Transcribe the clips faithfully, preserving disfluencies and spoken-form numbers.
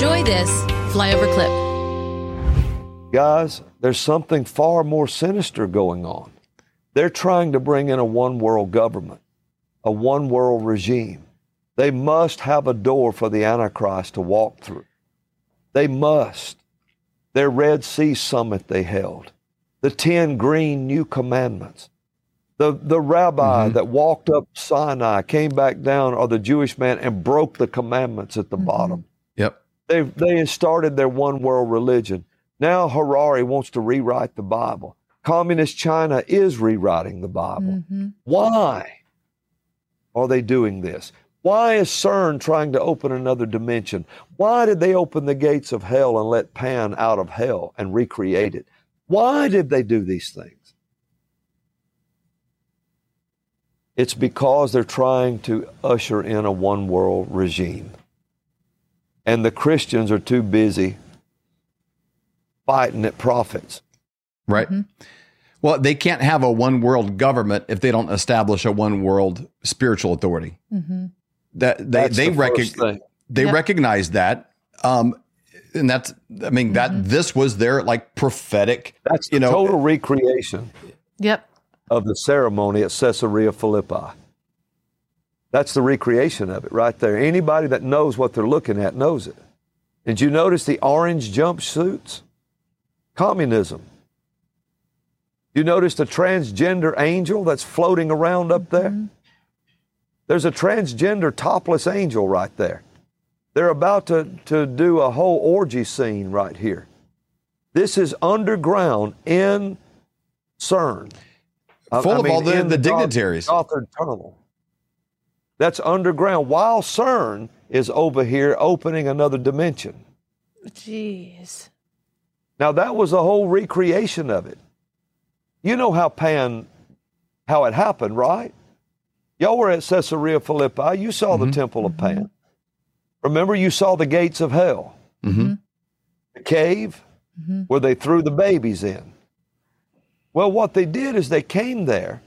Enjoy this flyover clip. Guys, there's something far more sinister going on. They're trying to bring in a one-world government, a one-world regime. They must have a door for the Antichrist to walk through. They must. Their Red Sea summit they held, the ten green new commandments, the, the rabbi mm-hmm. that walked up Sinai, came back down, or the Jewish man, and broke the commandments at the mm-hmm. bottom. Yep. They they started their one world religion. Now Harari wants to rewrite the Bible. Communist China is rewriting the Bible. Mm-hmm. Why are they doing this? Why is CERN trying to open another dimension? Why did they open the gates of hell and let Pan out of hell and recreate it? Why did they do these things? It's because they're trying to usher in a one-world regime. And the Christians are too busy fighting at profits. Right. Mm-hmm. Well, they can't have a one-world government if they don't establish a one-world spiritual authority. Mm-hmm. That they that's they, the rec- they yep. recognize that, um, and that's I mean that mm-hmm. this was their like prophetic. That's you know, total recreation. Yep. Of the ceremony at Caesarea Philippi. That's the recreation of it right there. Anybody that knows what they're looking at knows it. Did you notice the orange jumpsuits? Communism. You notice the transgender angel that's floating around up there? Mm-hmm. There's a transgender topless angel right there. They're about to, to do a whole orgy scene right here. This is underground in CERN. Full I, I of mean, all the, the dignitaries. Gothard Tunnel. That's underground while CERN is over here opening another dimension. Jeez. Now, that was a whole recreation of it. You know how Pan, how it happened, right? Y'all were at Caesarea Philippi. You saw mm-hmm. the temple of Pan. Remember, you saw the gates of hell, mm-hmm. the cave mm-hmm. where they threw the babies in. Well, what they did is they came there,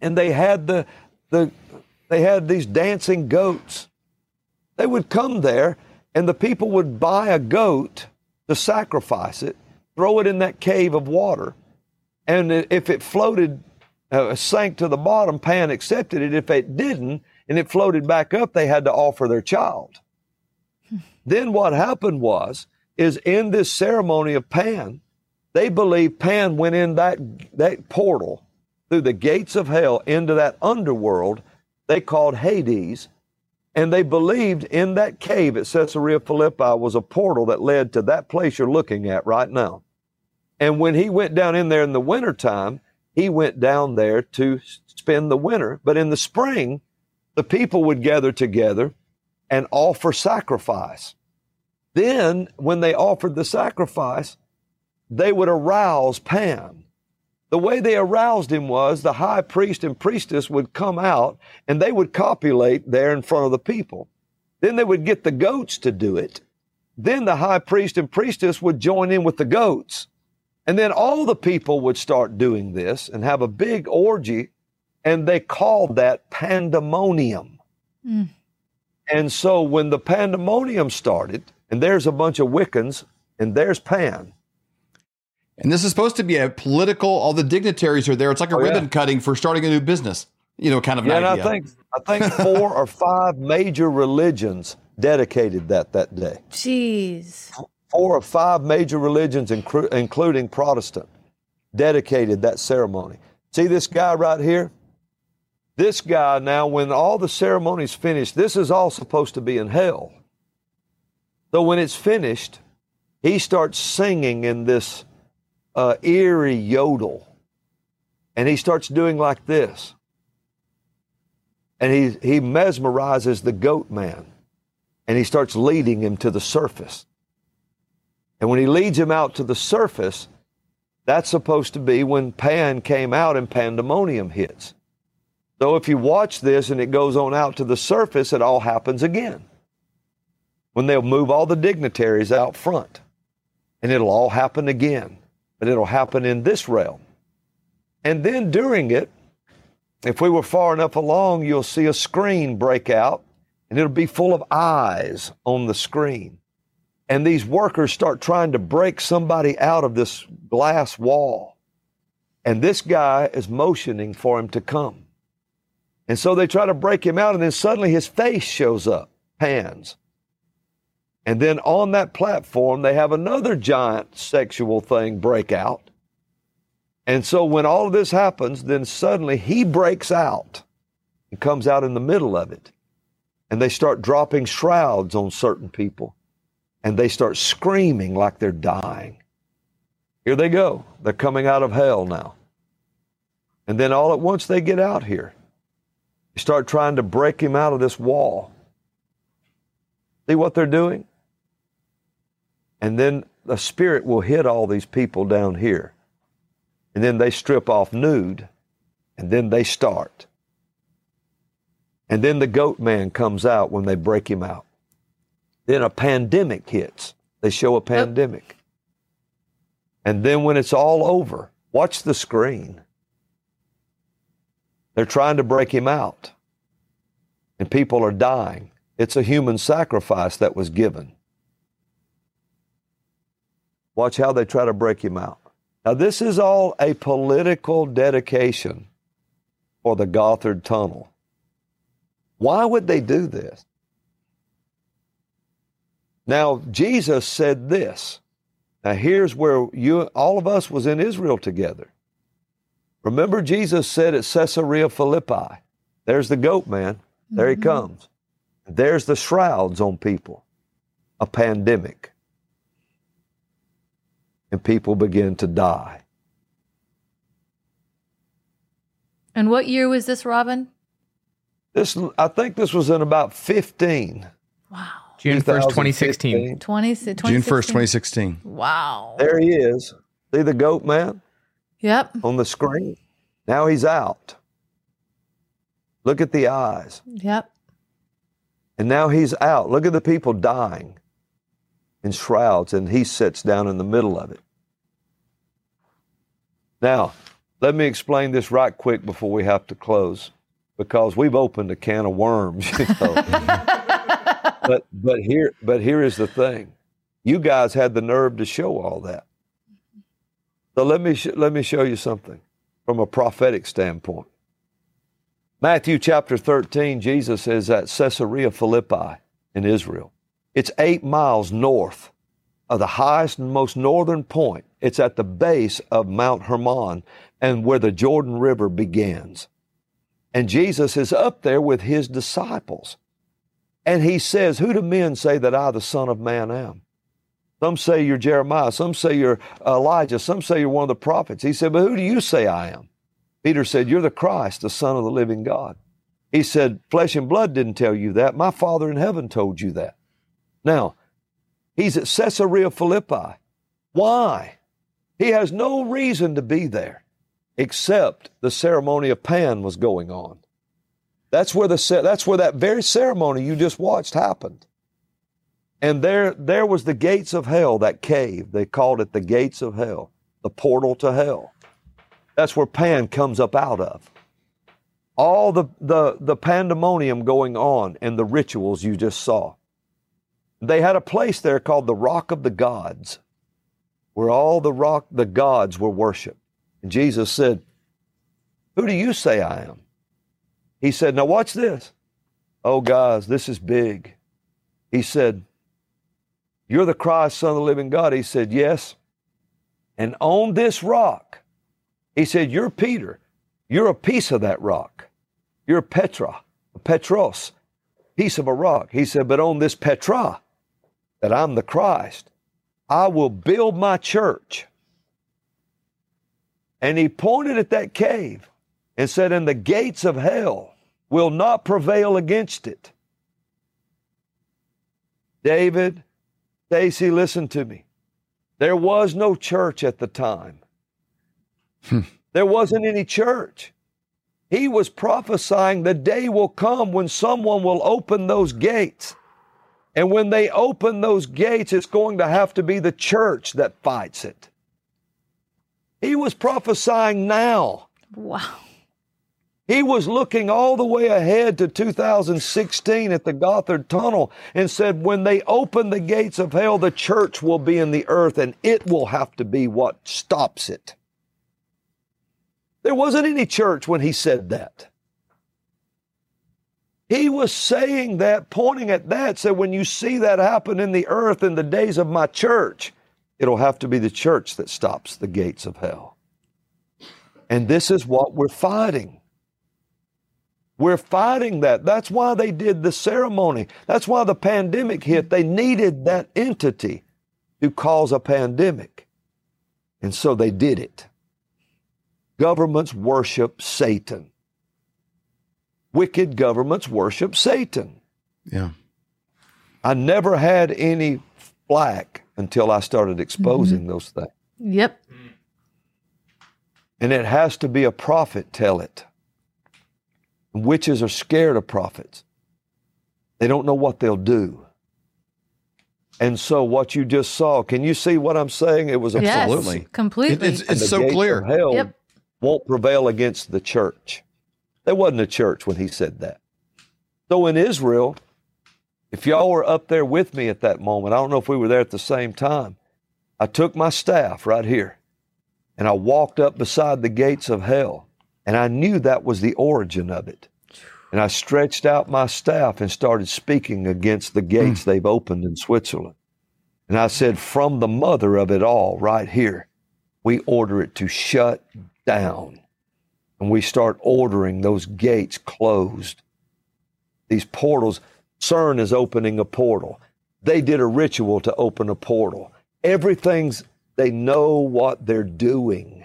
and they had the the they had these dancing goats. They would come there, and the people would buy a goat to sacrifice it, throw it in that cave of water, and if it floated. Uh, sank to the bottom, Pan accepted it. If it didn't, and it floated back up, they had to offer their child. Then what happened was, is in this ceremony of Pan, they believe Pan went in that, that portal through the gates of hell into that underworld they called Hades, and they believed in that cave at Caesarea Philippi was a portal that led to that place you're looking at right now. And when he went down in there in the wintertime, he went down there to spend the winter. But in the spring, the people would gather together and offer sacrifice. Then when they offered the sacrifice, they would arouse Pan. The way they aroused him was the high priest and priestess would come out and they would copulate there in front of the people. Then they would get the goats to do it. Then the high priest and priestess would join in with the goats. And then all the people would start doing this and have a big orgy, and they called that pandemonium. Mm. And so when the pandemonium started, and there's a bunch of Wiccans, and there's Pan. And this is supposed to be a political, all the dignitaries are there. It's like a oh, ribbon yeah. cutting for starting a new business, you know, kind of yeah, an idea. And I think, I think four or five major religions dedicated that that day. Jeez. Four or five major religions, including Protestant, dedicated that ceremony. See this guy right here? This guy now, when all the ceremony's finished, this is all supposed to be in hell. So when it's finished, he starts singing in this uh, eerie yodel. And he starts doing like this. And he, he mesmerizes the goat man. And he starts leading him to the surface. And when he leads him out to the surface, that's supposed to be when Pan came out and pandemonium hits. So if you watch this and it goes on out to the surface, it all happens again. When they'll move all the dignitaries out front. And it'll all happen again. But it'll happen in this realm. And then during it, if we were far enough along, you'll see a screen break out. And it'll be full of eyes on the screen. And these workers start trying to break somebody out of this glass wall. And this guy is motioning for him to come. And so they try to break him out, and then suddenly his face shows up, Pan's. And then on that platform, they have another giant sexual thing break out. And so when all of this happens, then suddenly he breaks out and comes out in the middle of it. And they start dropping shrouds on certain people. And they start screaming like they're dying. Here they go. They're coming out of hell now. And then all at once they get out here. They start trying to break him out of this wall. See what they're doing? And then the Spirit will hit all these people down here. And then they strip off nude. And then they start. And then the goat man comes out when they break him out. Then a pandemic hits. They show a pandemic. And then when it's all over, watch the screen. They're trying to break him out. And people are dying. It's a human sacrifice that was given. Watch how they try to break him out. Now, this is all a political dedication for the Gothard Tunnel. Why would they do this? Now, Jesus said this. Now, here's where you, all of us was in Israel together. Remember, Jesus said at Caesarea Philippi, there's the goat man. There mm-hmm. he comes. There's the shrouds on people, a pandemic. And people begin to die. And what year was this, Robin? This, I think this was in about fifteen. Wow. June first, twenty sixteen. twenty, twenty sixteen. June first, twenty sixteen. Wow. There he is. See the goat man? Yep. On the screen. Now he's out. Look at the eyes. Yep. And now he's out. Look at the people dying in shrouds, and he sits down in the middle of it. Now, let me explain this right quick before we have to close, because we've opened a can of worms. You know? But but here but here is the thing. You guys had the nerve to show all that. So let me sh- let me show you something from a prophetic standpoint. Matthew chapter thirteen, Jesus is at Caesarea Philippi in Israel. It's eight miles north of the highest and most northern point. It's at the base of Mount Hermon and where the Jordan River begins. And Jesus is up there with his disciples. And he says, who do men say that I, the Son of Man, am? Some say you're Jeremiah. Some say you're Elijah. Some say you're one of the prophets. He said, but who do you say I am? Peter said, you're the Christ, the Son of the living God. He said, flesh and blood didn't tell you that. My Father in heaven told you that. Now, he's at Caesarea Philippi. Why? He has no reason to be there, except the ceremony of Pan was going on. That's where the that's where that very ceremony you just watched happened. And there there was the gates of hell, that cave. They called it the gates of hell, the portal to hell. That's where Pan comes up out of. All the, the, the pandemonium going on and the rituals you just saw. They had a place there called the Rock of the Gods, where all the rock, the gods were worshiped. And Jesus said, who do you say I am? He said, now watch this. Oh, guys, this is big. He said, you're the Christ, Son of the living God. He said, yes. And on this rock, he said, you're Peter. You're a piece of that rock. You're Petra, Petros, piece of a rock. He said, but on this Petra, that I'm the Christ, I will build my church. And he pointed at that cave and said, and the gates of hell will not prevail against it. David, Stacy, listen to me. There was no church at the time. There wasn't any church. He was prophesying the day will come when someone will open those gates. And when they open those gates, it's going to have to be the church that fights it. He was prophesying now. Wow. He was looking all the way ahead to two thousand sixteen at the Gothard Tunnel and said, when they open the gates of hell, the church will be in the earth and it will have to be what stops it. There wasn't any church when he said that. He was saying that, pointing at that, said, when you see that happen in the earth in the days of my church, it'll have to be the church that stops the gates of hell. And this is what we're fighting. We're fighting that. That's why they did the ceremony. That's why the pandemic hit. They needed that entity to cause a pandemic. And so they did it. Governments worship Satan. Wicked governments worship Satan. Yeah. I never had any flack until I started exposing mm-hmm. those things. Yep. And it has to be a prophet tell it. Witches are scared of prophets. They don't know what they'll do. And so what you just saw, can you see what I'm saying? It was yes, absolutely. completely. It, it's it's so clear. Hell yep. won't prevail against the church. There wasn't a church when he said that. So in Israel, if y'all were up there with me at that moment, I don't know if we were there at the same time, I took my staff right here and I walked up beside the gates of hell. And I knew that was the origin of it. And I stretched out my staff and started speaking against the gates mm. they've opened in Switzerland. And I said, from the mother of it all right here, we order it to shut down. And we start ordering those gates closed. These portals, CERN is opening a portal. They did a ritual to open a portal. Everything's, they know what they're doing.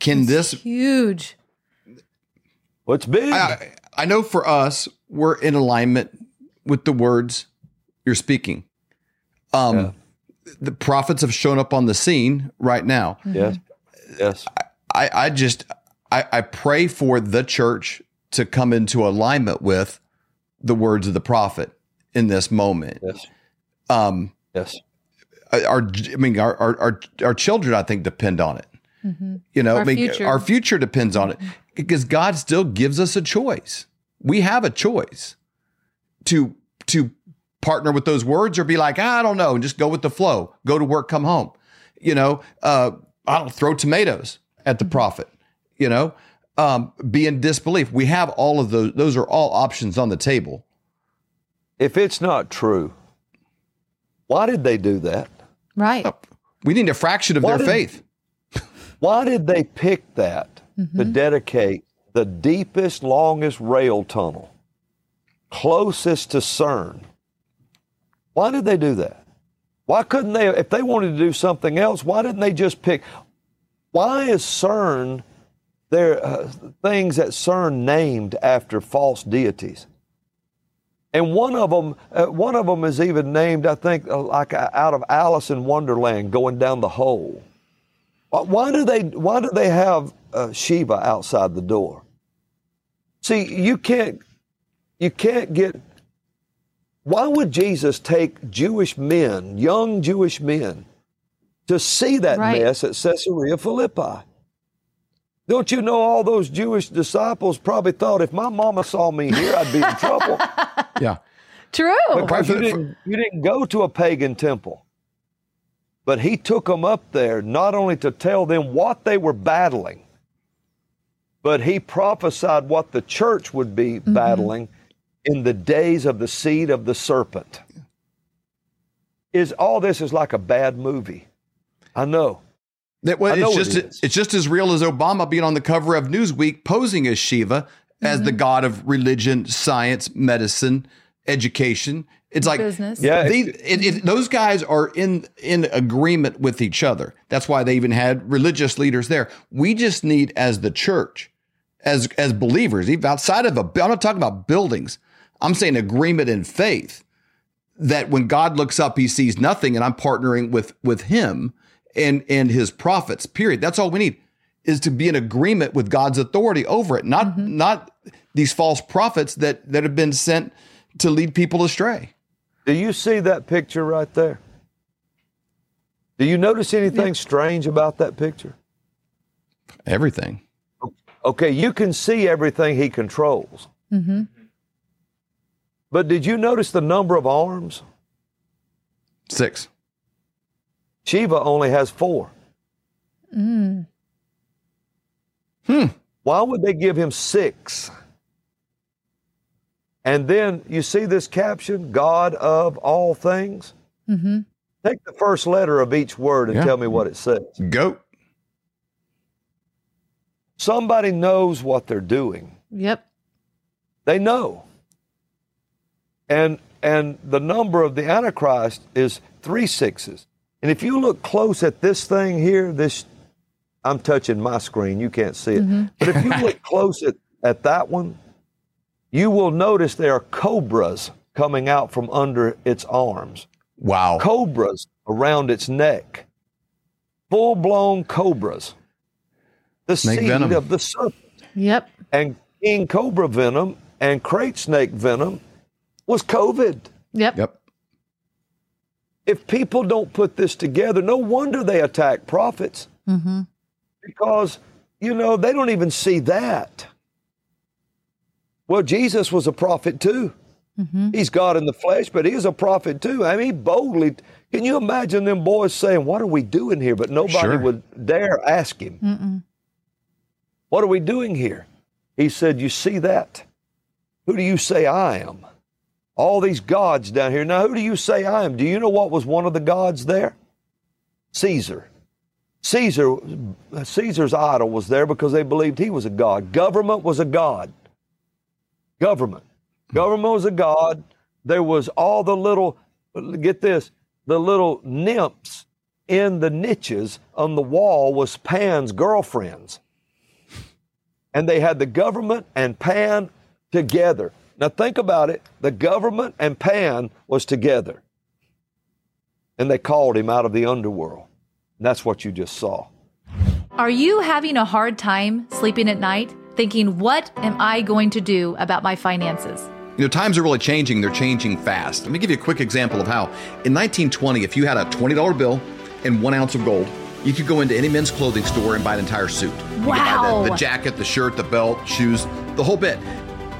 Can this huge? What's big? I, I know for us, we're in alignment with the words you're speaking. Um, yeah. The prophets have shown up on the scene right now. Yes, mm-hmm. yes. I, I just I, I pray for the church to come into alignment with the words of the prophet in this moment. Yes. Um, yes. Our I mean our our our children I think depend on it. Mm-hmm. You know, our, I mean, future. our future depends on it because God still gives us a choice. We have a choice to to partner with those words or be like, I don't know, and just go with the flow. Go to work, come home. You know, uh, I don't throw tomatoes at the prophet. You know, um, be in disbelief. We have all of those. Those are all options on the table. If it's not true, why did they do that? Right. We need a fraction of why their faith. Why did they pick that mm-hmm. to dedicate the deepest, longest rail tunnel, closest to CERN? Why did they do that? Why couldn't they, if they wanted to do something else, why didn't they just pick? Why is CERN, there uh, things at CERN named after false deities? And one of them, uh, one of them is even named, I think, uh, like uh, out of Alice in Wonderland, going down the hole. Why do they why do they have uh, Shiva outside the door? See, you can't you can't get. Why would Jesus take Jewish men, young Jewish men, to see that right. mess at Caesarea Philippi? Don't you know all those Jewish disciples probably thought if my mama saw me here, I'd be in trouble. Yeah, true. Because you didn't you didn't go to a pagan temple. But he took them up there not only to tell them what they were battling, but he prophesied what the church would be mm-hmm. battling in the days of the seed of the serpent. Is all this is like a bad movie? I know. That, well, I know it's just it it's just as real as Obama being on the cover of Newsweek posing as Shiva, mm-hmm. as the god of religion, science, medicine, education. It's like business. Yeah, these, it, it, those guys are in in agreement with each other. That's why they even had religious leaders there. We just need, as the church, as as believers, even outside of a, I'm not talking about buildings. I'm saying agreement in faith that when God looks up, he sees nothing, and I'm partnering with with him and and his prophets. Period. That's all we need is to be in agreement with God's authority over it, not mm-hmm. not these false prophets that that have been sent to lead people astray. Do you see that picture right there? Do you notice anything yeah. strange about that picture? Everything. Okay, you can see everything he controls. Mm-hmm. But did you notice the number of arms? Six. Shiva only has four. Mm. Hmm. Why would they give him six? And then you see this caption, God of all things. Mm-hmm. Take the first letter of each word and yeah. tell me what it says. Goat. Somebody knows what they're doing. Yep. They know. And and the number of the Antichrist is three sixes. And if you look close at this thing here, this I'm touching my screen. You can't see it. Mm-hmm. But if you look close at, at that one, you will notice there are cobras coming out from under its arms. Wow. Cobras around its neck. Full-blown cobras. The snake seed venom. Of the serpent. Yep. And king cobra venom and crate snake venom was COVID. Yep. Yep. If people don't put this together, no wonder they attack prophets. Mm-hmm. Because, you know, they don't even see that. Well, Jesus was a prophet too. Mm-hmm. He's God in the flesh, but he is a prophet too. I mean, he boldly, can you imagine them boys saying, what are we doing here? But nobody sure. would dare ask him. Mm-mm. What are we doing here? He said, you see that? Who do you say I am? All these gods down here. Now, who do you say I am? Do you know what was one of the gods there? Caesar. Caesar, Caesar's idol was there because they believed he was a god. Government was a god. Government. Government was a god. There was all the little, get this, the little nymphs in the niches on the wall was Pan's girlfriends. And they had the government and Pan together. Now think about it. The government and Pan was together. And they called him out of the underworld. And that's what you just saw. Are you having a hard time sleeping at night, thinking, what am I going to do about my finances? You know, times are really changing. They're changing fast. Let me give you a quick example of how. In nineteen twenty, if you had a twenty dollar bill and one ounce of gold, you could go into any men's clothing store and buy an entire suit. You wow. Buy the, the jacket, the shirt, the belt, shoes, the whole bit.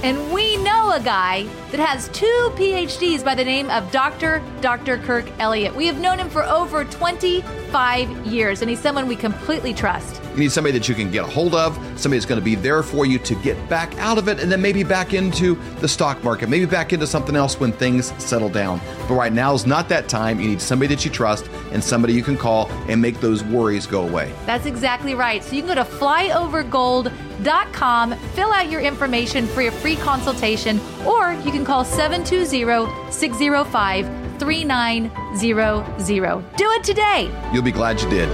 And we know a guy that has two P H Ds by the name of Doctor Doctor Kirk Elliott. We have known him for over twenty-five years, and he's someone we completely trust. You need somebody that you can get a hold of, somebody that's going to be there for you to get back out of it, and then maybe back into the stock market, maybe back into something else when things settle down. But right now is not that time. You need somebody that you trust and somebody you can call and make those worries go away. That's exactly right. So you can go to flyover gold dot com, fill out your information for your free consultation, or you can call seven two zero, six zero five, three nine zero zero. Do it today. You'll be glad you did.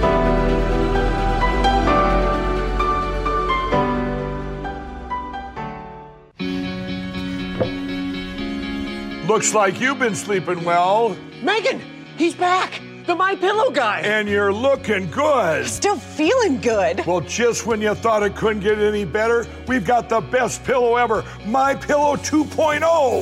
Looks like you've been sleeping well. Megan, he's back. The MyPillow guy. And you're looking good. Still feeling good. Well, just when you thought it couldn't get any better, we've got the best pillow ever, MyPillow two point oh.